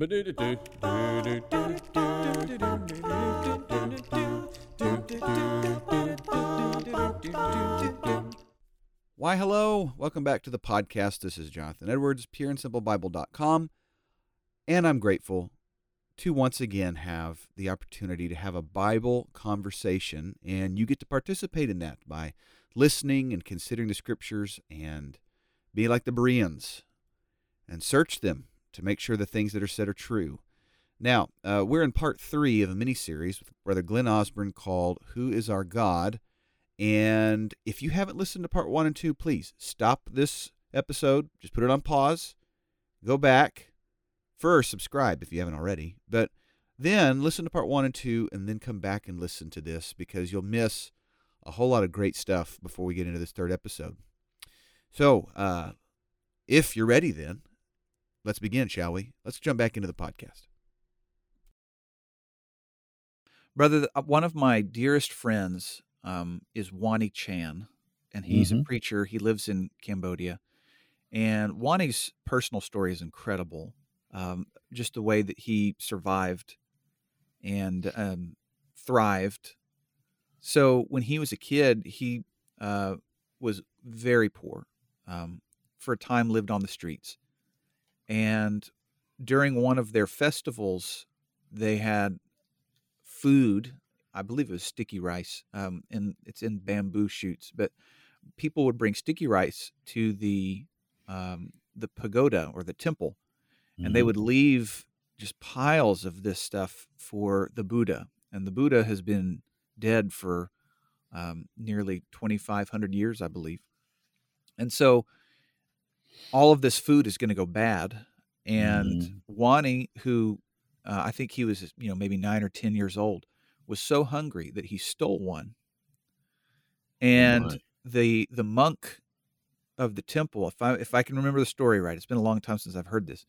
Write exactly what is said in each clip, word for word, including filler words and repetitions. Why, hello. Welcome back to the podcast. This is Jonathan Edwards, pure and simple bible dot com. And I'm grateful to once again have the opportunity to have a Bible conversation, and you get to participate in that by listening and considering the scriptures and be like the Bereans and search them to make sure the things that are said are true. Now, uh, we're in part three of a mini-series with Brother Glenn Osborne called Who is Our God? And if you haven't listened to part one and two, please stop this episode. Just put it on pause. Go back. First, subscribe if you haven't already. But then listen to part one and two, and then come back and listen to this, because you'll miss a whole lot of great stuff before we get into this third episode. So, uh, if you're ready then, let's begin, shall we? Let's jump back into the podcast. Brother, one of my dearest friends um, is Wani Chan, and he's mm-hmm. a preacher. He lives in Cambodia, and Wani's personal story is incredible, um, just the way that he survived and um, thrived. So when he was a kid, he uh, was very poor, um, for a time lived on the streets. And during one of their festivals, they had food. I believe it was sticky rice, um, and it's in bamboo shoots. But people would bring sticky rice to the um, the pagoda or the temple, mm-hmm. and they would leave just piles of this stuff for the Buddha. And the Buddha has been dead for um, nearly twenty-five hundred years, I believe. And so all of this food is going to go bad. And mm. Wani, who uh, I think he was, you know, maybe nine or ten years old, was so hungry that he stole one. And right. the the monk of the temple, if I if I can remember the story right, it's been a long time since I've heard this,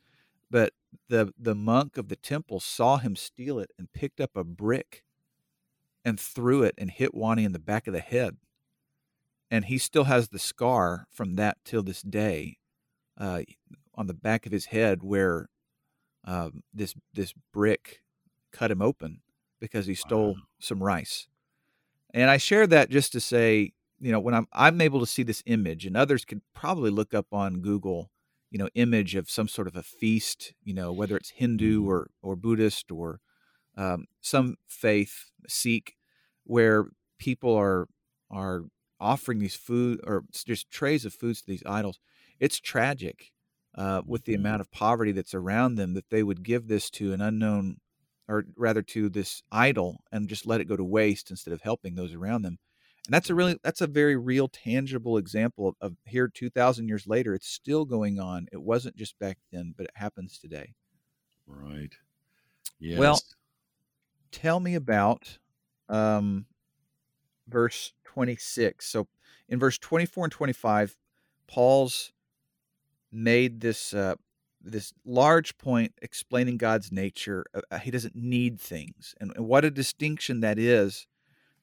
but the the monk of the temple saw him steal it and picked up a brick and threw it and hit Wani in the back of the head. And he still has the scar from that till this day. Uh, on the back of his head, where um, this this brick cut him open because he stole wow. some rice. And I share that just to say, you know, when I'm I'm able to see this image, and others could probably look up on Google, you know, image of some sort of a feast, you know, whether it's Hindu or or Buddhist or um, some faith, Sikh, where people are are offering these food or just trays of foods to these idols. It's tragic uh, with the amount of poverty that's around them, that they would give this to an unknown, or rather to this idol, and just let it go to waste instead of helping those around them. And that's a really, that's a very real, tangible example of, of here two thousand years later. It's still going on. It wasn't just back then, but it happens today. Right. Yes. Well, tell me about um, verse twenty-six. So in verse twenty-four and twenty-five, Paul's made this uh, this large point explaining God's nature. Uh, he doesn't need things. And, and what a distinction that is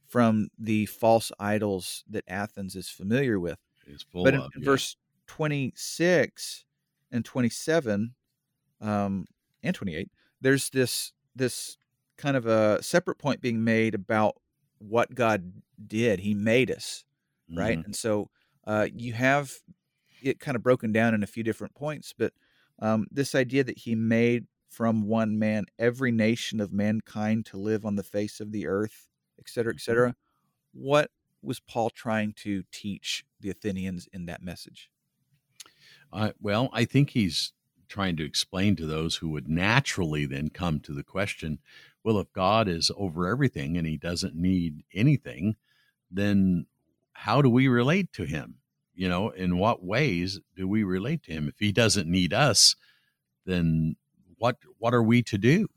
from the false idols that Athens is familiar with. It's full but in, of, in yeah. verse twenty-six and twenty-seven um, and twenty-eight, there's this this kind of a separate point being made about what God did. He made us, mm-hmm. right? And so uh, you have it kind of broken down in a few different points, but um, this idea that he made from one man every nation of mankind to live on the face of the earth, et cetera, et cetera. What was Paul trying to teach the Athenians in that message? Uh, well, I think he's trying to explain to those who would naturally then come to the question, well, if God is over everything and he doesn't need anything, then how do we relate to him? You know, in what ways do we relate to him? If he doesn't need us, then what what are we to do?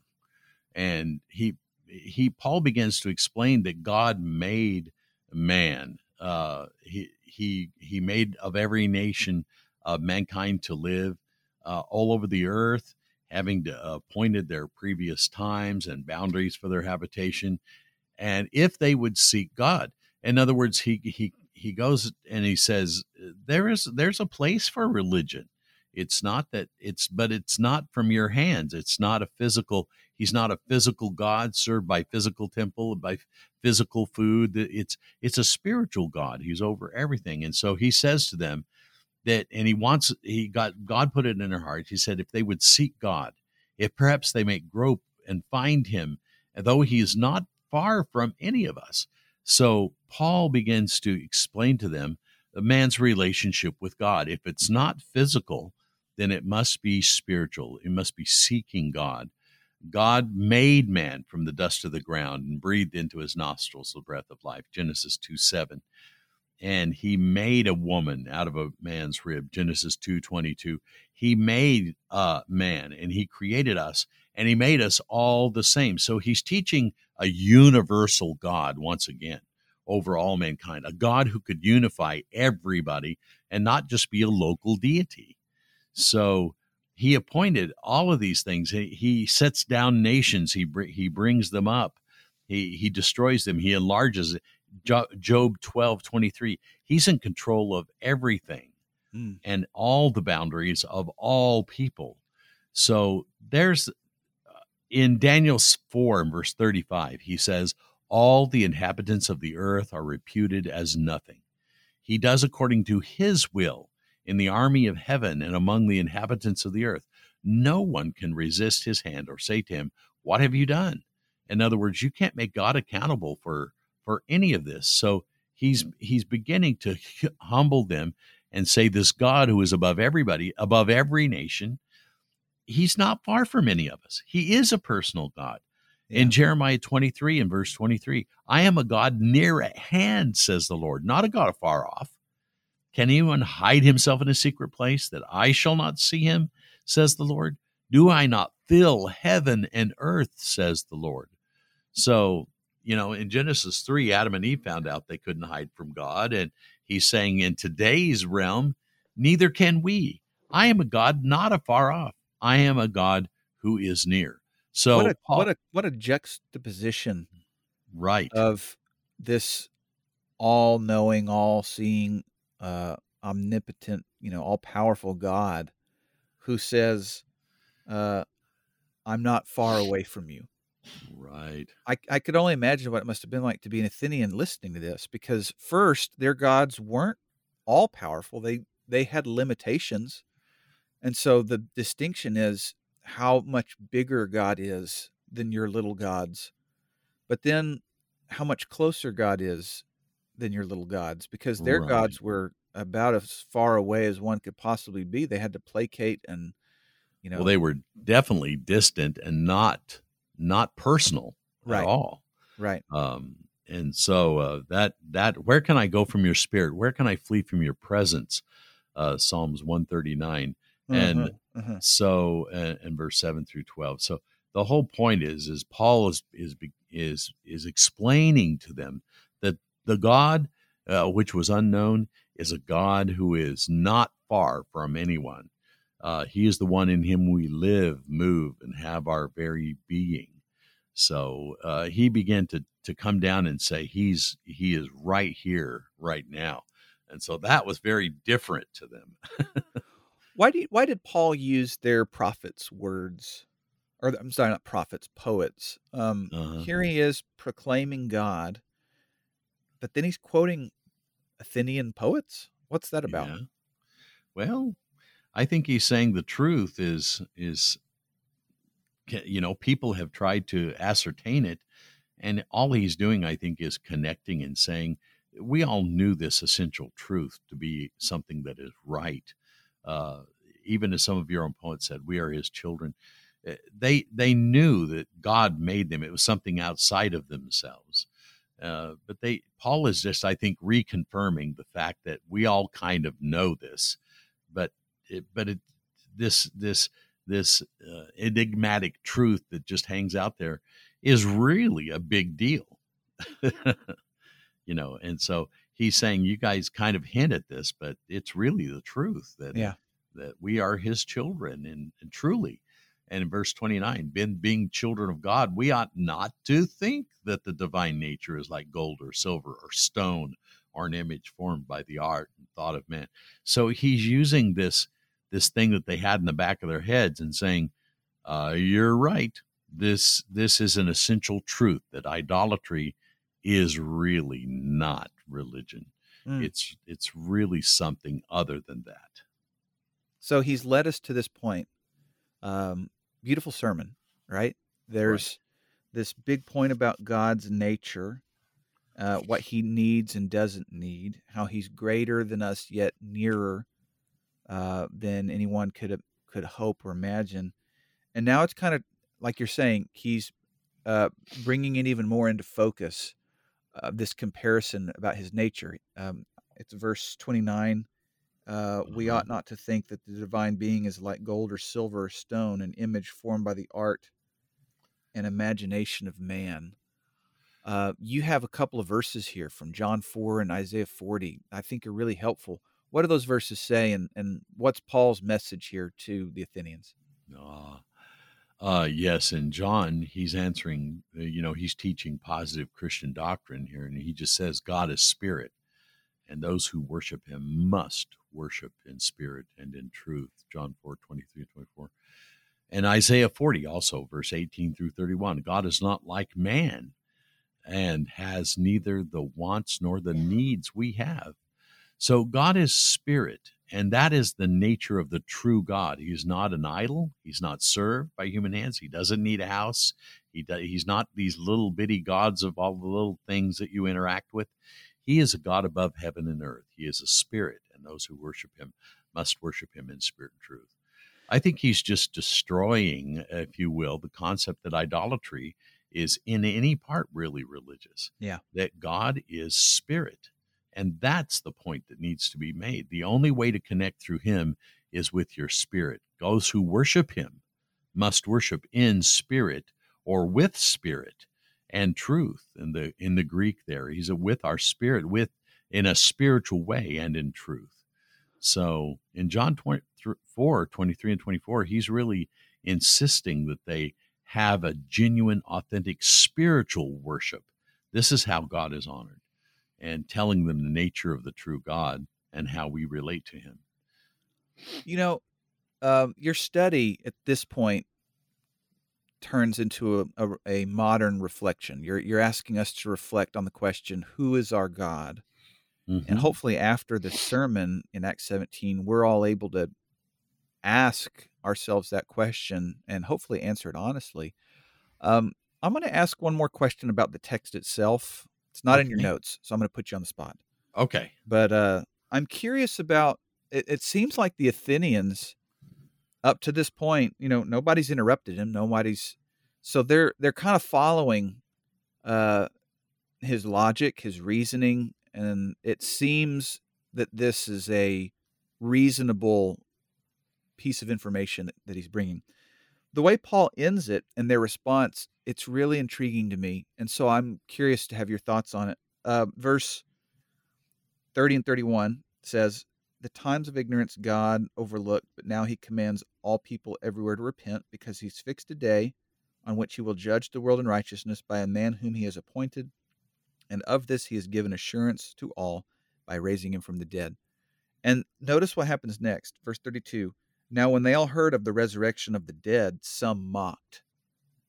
And he he Paul begins to explain that God made man. Uh, he he he made of every nation of mankind to live uh, all over the earth, having to, uh, appointed their previous times and boundaries for their habitation, and if they would seek God. In other words, he he. He goes and he says, there is, there's a place for religion. It's not that it's, but it's not from your hands. It's not a physical, he's not a physical God served by physical temple, by physical food. It's, it's a spiritual God. He's over everything. And so he says to them that, and he wants, he got, God put it in their heart. He said, if they would seek God, if perhaps they may grope and find him, though he is not far from any of us. So Paul begins to explain to them the man's relationship with God. If it's not physical, then it must be spiritual. It must be seeking God. God made man from the dust of the ground and breathed into his nostrils the breath of life, Genesis two seven. And he made a woman out of a man's rib, Genesis two twenty-two. He made a man, and he created us, and he made us all the same. So he's teaching a universal God once again over all mankind, a God who could unify everybody and not just be a local deity. So he appointed all of these things. He, he sets down nations. He he brings them up. He he destroys them. He enlarges it. Job twelve twenty-three. He's in control of everything mm. and all the boundaries of all people. So there's uh, in Daniel four and verse thirty-five, he says, all the inhabitants of the earth are reputed as nothing. He does according to his will in the army of heaven and among the inhabitants of the earth. No one can resist his hand or say to him, what have you done? In other words, you can't make God accountable for or any of this. So he's he's beginning to humble them and say, this God who is above everybody, above every nation, he's not far from any of us. He is a personal God. Yeah. In Jeremiah twenty-three and verse twenty-three, I am a God near at hand, says the Lord, not a God afar off. Can anyone hide himself in a secret place that I shall not see him, says the Lord? Do I not fill heaven and earth, says the Lord? So you know, in Genesis three, Adam and Eve found out they couldn't hide from God. And he's saying in today's realm, neither can we. I am a God not afar off. I am a God who is near. So what a, Paul, what a, what a juxtaposition, right, of this all-knowing, all-seeing, uh, omnipotent, you know, all-powerful God who says, uh, I'm not far away from you. Right. I, I could only imagine what it must have been like to be an Athenian listening to this, because first, their gods weren't all powerful. They they had limitations. And so the distinction is how much bigger God is than your little gods, but then how much closer God is than your little gods, because their right. gods were about as far away as one could possibly be. They had to placate and, you know. Well, they were definitely distant and not... not personal right. at all. Right. Um, and so uh, that, that, where can I go from your spirit? Where can I flee from your presence? Uh, Psalms one thirty-nine. Mm-hmm. And mm-hmm. so, uh, and verse seven through twelve. So the whole point is, is Paul is, is, is, is explaining to them that the God, uh, which was unknown, is a God who is not far from anyone. Uh, he is the one in him we live, move, and have our very being. So uh, he began to to come down and say, he's he is right here, right now. And so that was very different to them. why do you, why did Paul use their prophets' words? Or I'm sorry, not prophets, poets. Um, uh-huh. Here he is proclaiming God, but then he's quoting Athenian poets. What's that about? Yeah. Well, I think he's saying the truth is, is, you know, people have tried to ascertain it. And all he's doing, I think, is connecting and saying, we all knew this essential truth to be something that is right. Uh, even as some of your own poets said, we are his children. They, they knew that God made them. It was something outside of themselves. Uh, but they, Paul is just, I think, reconfirming the fact that we all kind of know this, but It, but it, this this this uh, enigmatic truth that just hangs out there is really a big deal, you know. And so he's saying, you guys kind of hint at this, but it's really the truth that yeah. that we are his children, and, and truly. And in verse twenty-nine, being, being children of God, we ought not to think that the divine nature is like gold or silver or stone or an image formed by the art and thought of man. So he's using this this thing that they had in the back of their heads and saying, uh, you're right. This, this is an essential truth that idolatry is really not religion. Mm. It's, it's really something other than that. So he's led us to this point. Um, beautiful sermon, right? There's right. this big point about God's nature, uh, what he needs and doesn't need, how he's greater than us, yet nearer, uh, than anyone could, could hope or imagine. And now it's kind of like you're saying, he's, uh, bringing it even more into focus, uh, this comparison about his nature. Um, it's verse twenty-nine. Uh, we ought not to think that the divine being is like gold or silver or stone, an image formed by the art and imagination of man. Uh, you have a couple of verses here from John four and Isaiah forty, I think are really helpful. What do those verses say, and, and what's Paul's message here to the Athenians? Uh, uh, yes, in John, he's answering, you know, he's teaching positive Christian doctrine here, and he just says God is spirit, and those who worship him must worship in spirit and in truth, John four, twenty-three, twenty-four. And Isaiah forty also, verse eighteen through thirty-one, God is not like man and has neither the wants nor the needs we have. So God is spirit, and that is the nature of the true God. He is not an idol. He's not served by human hands. He doesn't need a house. He does, he's not these little bitty gods of all the little things that you interact with. He is a God above heaven and earth. He is a spirit, and those who worship him must worship him in spirit and truth. I think he's just destroying, if you will, the concept that idolatry is in any part really religious. Yeah. That God is spirit. And that's the point that needs to be made. The only way to connect through him is with your spirit. Those who worship him must worship in spirit or with spirit and truth. In the in the Greek there, he's a, with our spirit, with in a spiritual way and in truth. So in John twenty-four, twenty-three, and twenty-four, he's really insisting that they have a genuine, authentic spiritual worship. This is how God is honored, and telling them the nature of the true God and how we relate to him. You know, uh, your study at this point turns into a, a, a modern reflection. You're, you're asking us to reflect on the question, who is our God? Mm-hmm. And hopefully after the sermon in Acts seventeen, we're all able to ask ourselves that question and hopefully answer it honestly. Um, I'm going to ask one more question about the text itself. It's not okay. in your notes, so I'm going to put you on the spot. Okay. But uh, I'm curious about, it, it seems like the Athenians up to this point, you know, nobody's interrupted him. Nobody's, so they're, they're kind of following uh, his logic, his reasoning, and it seems that this is a reasonable piece of information that he's bringing. The way Paul ends it and their response, it's really intriguing to me. And so I'm curious to have your thoughts on it. Uh, verse thirty and thirty-one says, the times of ignorance God overlooked, but now he commands all people everywhere to repent, because he's fixed a day on which he will judge the world in righteousness by a man whom he has appointed. And of this he has given assurance to all by raising him from the dead. And notice what happens next. Verse thirty-two. Now when they all heard of the resurrection of the dead, some mocked,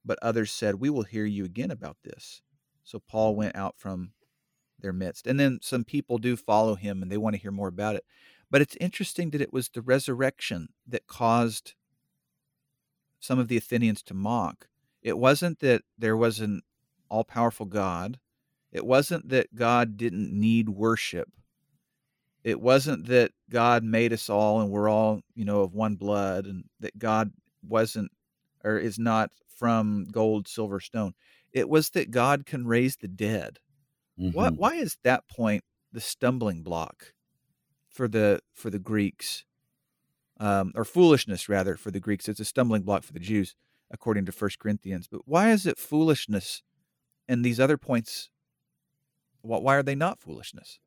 but others said, we will hear you again about this. So Paul went out from their midst. And then some people do follow him, and they want to hear more about it. But it's interesting that it was the resurrection that caused some of the Athenians to mock. It wasn't that there was an all-powerful God. It wasn't that God didn't need worship. It wasn't that God made us all and we're all, you know, of one blood, and that God wasn't or is not from gold, silver, stone. It was that God can raise the dead. Mm-hmm. What, why is that point the stumbling block for the for the Greeks, um, or foolishness rather for the Greeks? It's a stumbling block for the Jews, according to First Corinthians. But why is it foolishness and these other points? Why are they not foolishness?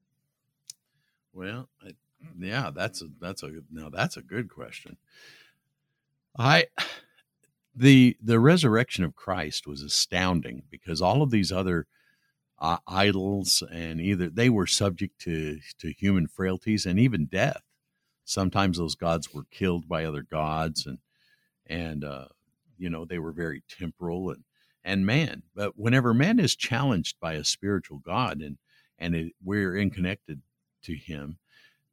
Well, I, yeah, that's a, that's a, now that's a good question. I, the, the resurrection of Christ was astounding, because all of these other uh, idols and either they were subject to, to human frailties and even death. sometimes those gods were killed by other gods, and, and, uh, you know, they were very temporal and, and man. But whenever man is challenged by a spiritual God and, and it, we're unconnected to him,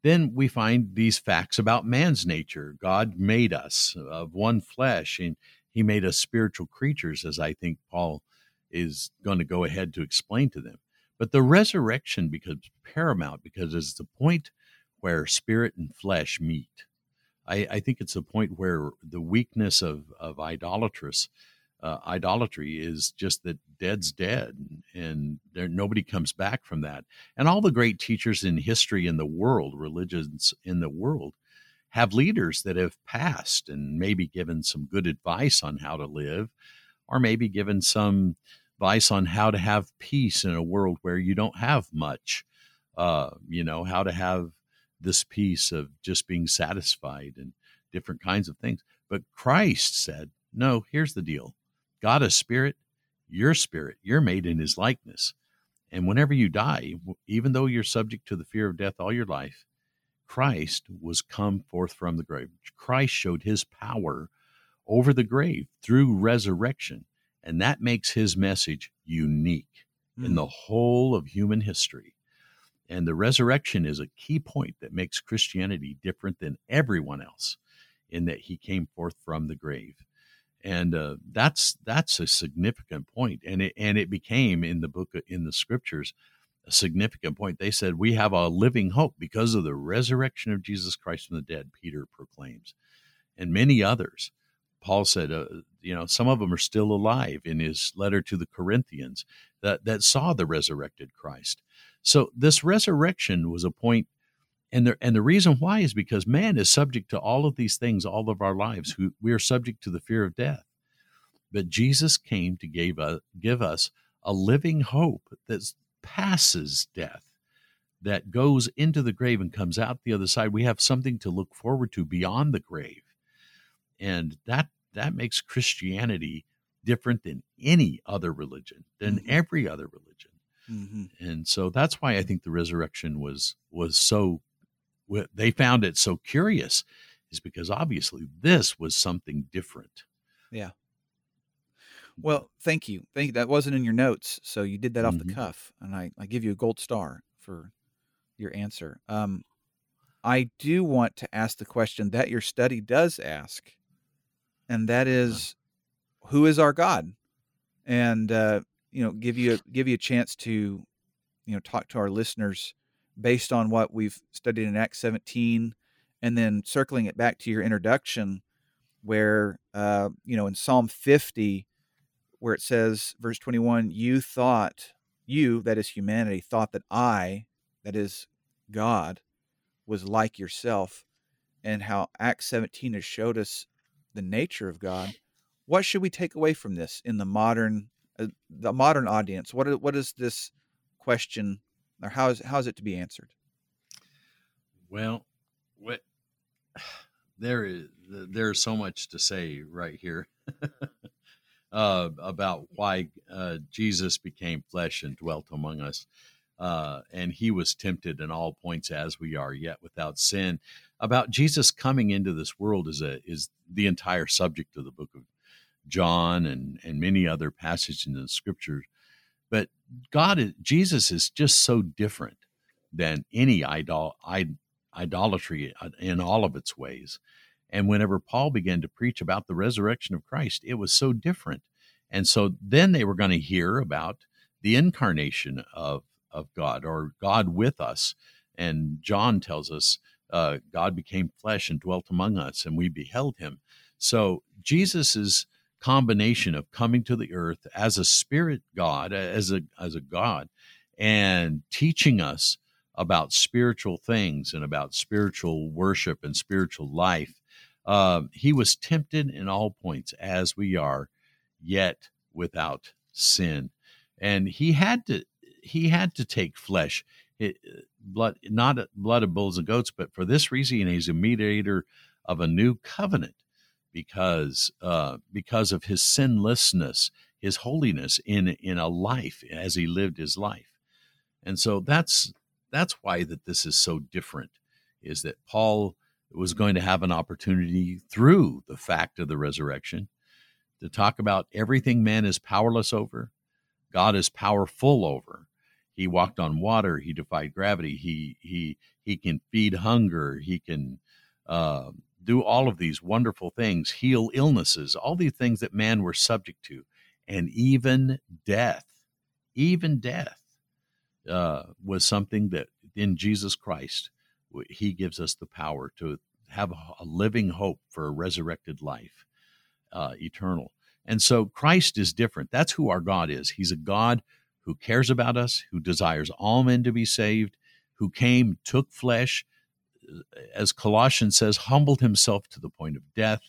then we find these facts about man's nature. God made us of one flesh, and he made us spiritual creatures, as I think Paul is going to go ahead to explain to them. But the resurrection becomes paramount because it's the point where spirit and flesh meet. I, I think it's the point where the weakness of, of idolatrous uh, idolatry is just that dead's dead, and there, nobody comes back from that. And all the great teachers in history in the world, religions in the world, have leaders that have passed and maybe given some good advice on how to live, or maybe given some advice on how to have peace in a world where you don't have much, uh, you know, how to have this peace of just being satisfied and different kinds of things. But Christ said, no, here's the deal. God is spirit, your spirit, you're made in his likeness. And whenever you die, even though you're subject to the fear of death all your life, Christ was come forth from the grave. Christ showed his power over the grave through resurrection. And that makes his message unique mm. in the whole of human history. And the resurrection is a key point that makes Christianity different than everyone else, in that he came forth from the grave. And uh, that's that's a significant point. And it, and it became in the book, in the scriptures, a significant point. They said, we have a living hope because of the resurrection of Jesus Christ from the dead, Peter proclaims, and many others. Paul said, uh, you know, some of them are still alive in his letter to the Corinthians that, that saw the resurrected Christ. So this resurrection was a point, and the, and the reason why is because man is subject to all of these things all of our lives. We, we are subject to the fear of death. But Jesus came to give us, give us a living hope that passes death, that goes into the grave and comes out the other side. We have something to look forward to beyond the grave. And that that makes Christianity different than any other religion, than mm-hmm. every other religion. Mm-hmm. And so that's why I think the resurrection was was so, they found it so curious, is because obviously this was something different. Yeah. Well, thank you. Thank you. That wasn't in your notes, so you did that mm-hmm. off the cuff. And I, I give you a gold star for your answer. Um, I do want to ask the question that your study does ask. And that is, who is our God? And, uh, you know, give you a, give you a chance to, you know, talk to our listeners based on what we've studied in Acts seventeen, and then circling it back to your introduction where, uh, you know, in Psalm fifty, where it says, verse twenty-one, you thought, you, that is humanity, thought that I, that is God, was like yourself, and how Acts seventeen has showed us the nature of God. What should we take away from this in the modern, uh, the modern audience? What is, what is this question, or how is how is it to be answered? Well, what there is there's so much to say right here uh, about why uh, Jesus became flesh and dwelt among us, uh, and he was tempted in all points as we are, yet without sin. About Jesus coming into this world is a is the entire subject of the book of John and, and many other passages in the scriptures. But God, is, Jesus is just so different than any idol, Id, idolatry in all of its ways. And whenever Paul began to preach about the resurrection of Christ, it was so different. And so then they were going to hear about the incarnation of, of God, or God with us. And John tells us, Uh, God became flesh and dwelt among us, and we beheld him. So Jesus's combination of coming to the earth as a spirit God, as a as a God, and teaching us about spiritual things and about spiritual worship and spiritual life. Uh, he was tempted in all points as we are, yet without sin. And he had to he had to take flesh. It, blood, not blood of bulls and goats, but for this reason, he's a mediator of a new covenant, because uh, because of his sinlessness, his holiness in in a life as he lived his life, and so that's that's why that this is so different. Is that Paul was going to have an opportunity through the fact of the resurrection to talk about everything man is powerless over, God is powerful over. He walked on water. He defied gravity. He he he can feed hunger. He can uh, do all of these wonderful things, heal illnesses, all these things that man were subject to, and even death, even death uh, was something that in Jesus Christ he gives us the power to have a living hope for a resurrected life, uh, eternal. And so Christ is different. That's who our God is. He's a God who cares about us, who desires all men to be saved, who came, took flesh, as Colossians says, humbled himself to the point of death,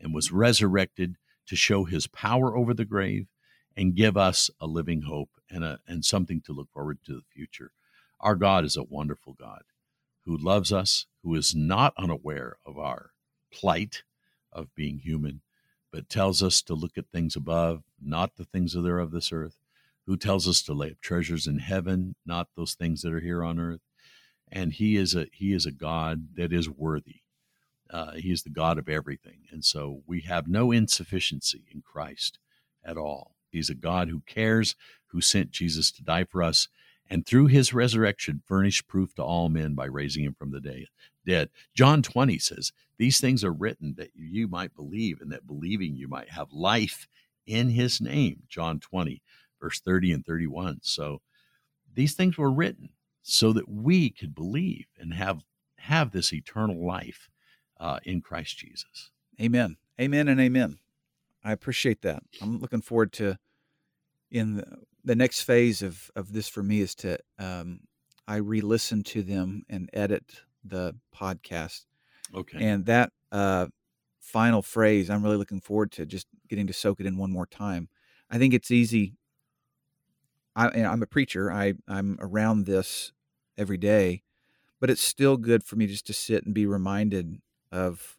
and was resurrected to show his power over the grave and give us a living hope and a, and something to look forward to in the future. Our God is a wonderful God who loves us, who is not unaware of our plight of being human, but tells us to look at things above, not the things that are of this earth, who tells us to lay up treasures in heaven, not those things that are here on earth. And he is a he is a God that is worthy. Uh, he is the God of everything. And so we have no insufficiency in Christ at all. He's a God who cares, who sent Jesus to die for us, and through his resurrection furnished proof to all men by raising him from the dead. John twenty says, these things are written that you might believe, and that believing you might have life in his name. John twenty, verse thirty and thirty-one. So these things were written so that we could believe and have have this eternal life uh, in Christ Jesus. Amen. Amen and amen. I appreciate that. I'm looking forward to, in the, the next phase of, of this for me is to, um, I re-listen to them and edit the podcast. Okay. And that uh, final phrase, I'm really looking forward to just getting to soak it in one more time. I think it's easy. I, and I'm a preacher. I, I'm around this every day, but it's still good for me just to sit and be reminded of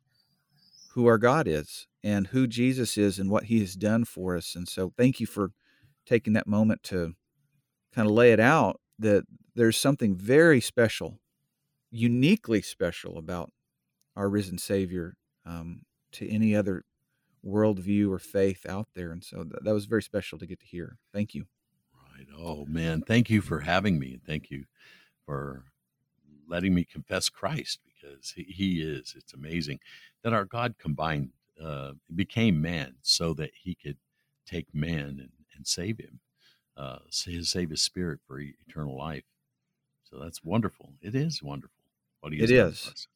who our God is and who Jesus is and what he has done for us. And so thank you for taking that moment to kind of lay it out, that there's something very special, uniquely special about our risen Savior um, to any other worldview or faith out there. And so th- that was very special to get to hear. Thank you. Oh, man, thank you for having me. And thank you for letting me confess Christ, because he, he is. It's amazing that our God combined, uh, became man so that he could take man and, and save him, uh, save his spirit for eternal life. So that's wonderful. It is wonderful. What he is. It is.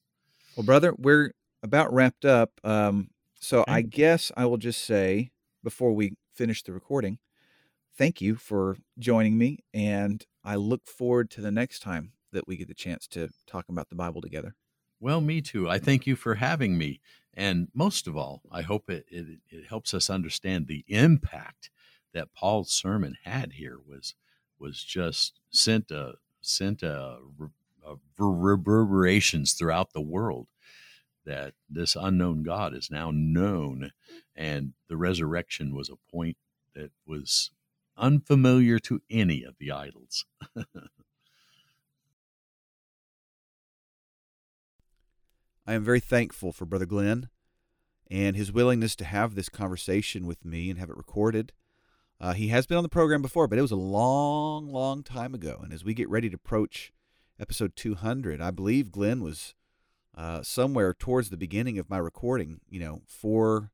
Well, brother, we're about wrapped up. Um, so okay. I guess I will just say before we finish the recording, thank you for joining me, and I look forward to the next time that we get the chance to talk about the Bible together. Well, me too. I thank you for having me, and most of all, I hope it, it, it helps us understand the impact that Paul's sermon had here was was just sent a, sent a, a reverberations throughout the world, that this unknown God is now known, and the resurrection was a point that was unfamiliar to any of the idols. I am very thankful for Brother Glenn and his willingness to have this conversation with me and have it recorded. Uh, he has been on the program before, but it was a long, long time ago. And as we get ready to approach episode two hundred, I believe Glenn was uh, somewhere towards the beginning of my recording, you know, four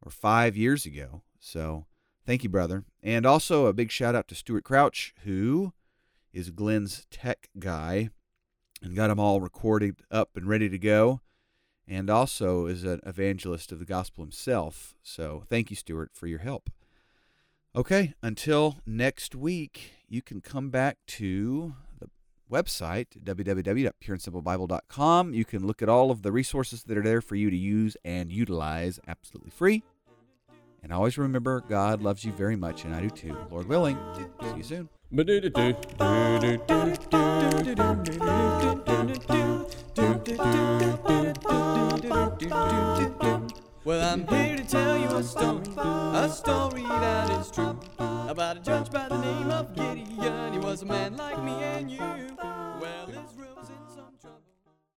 or five years ago. So thank you, brother. And also a big shout out to Stuart Crouch, who is Glenn's tech guy and got them all recorded up and ready to go, and also is an evangelist of the gospel himself. So thank you, Stuart, for your help. Okay, until next week, you can come back to the website, w w w dot pure and simple bible dot com. You can look at all of the resources that are there for you to use and utilize absolutely free. And always remember, God loves you very much, and I do too. Lord willing, see you soon. Well, I'm here to tell you a story, a story that is true, about a judge by the name of Gideon. He was a man like me and you. Well, his rooms in some...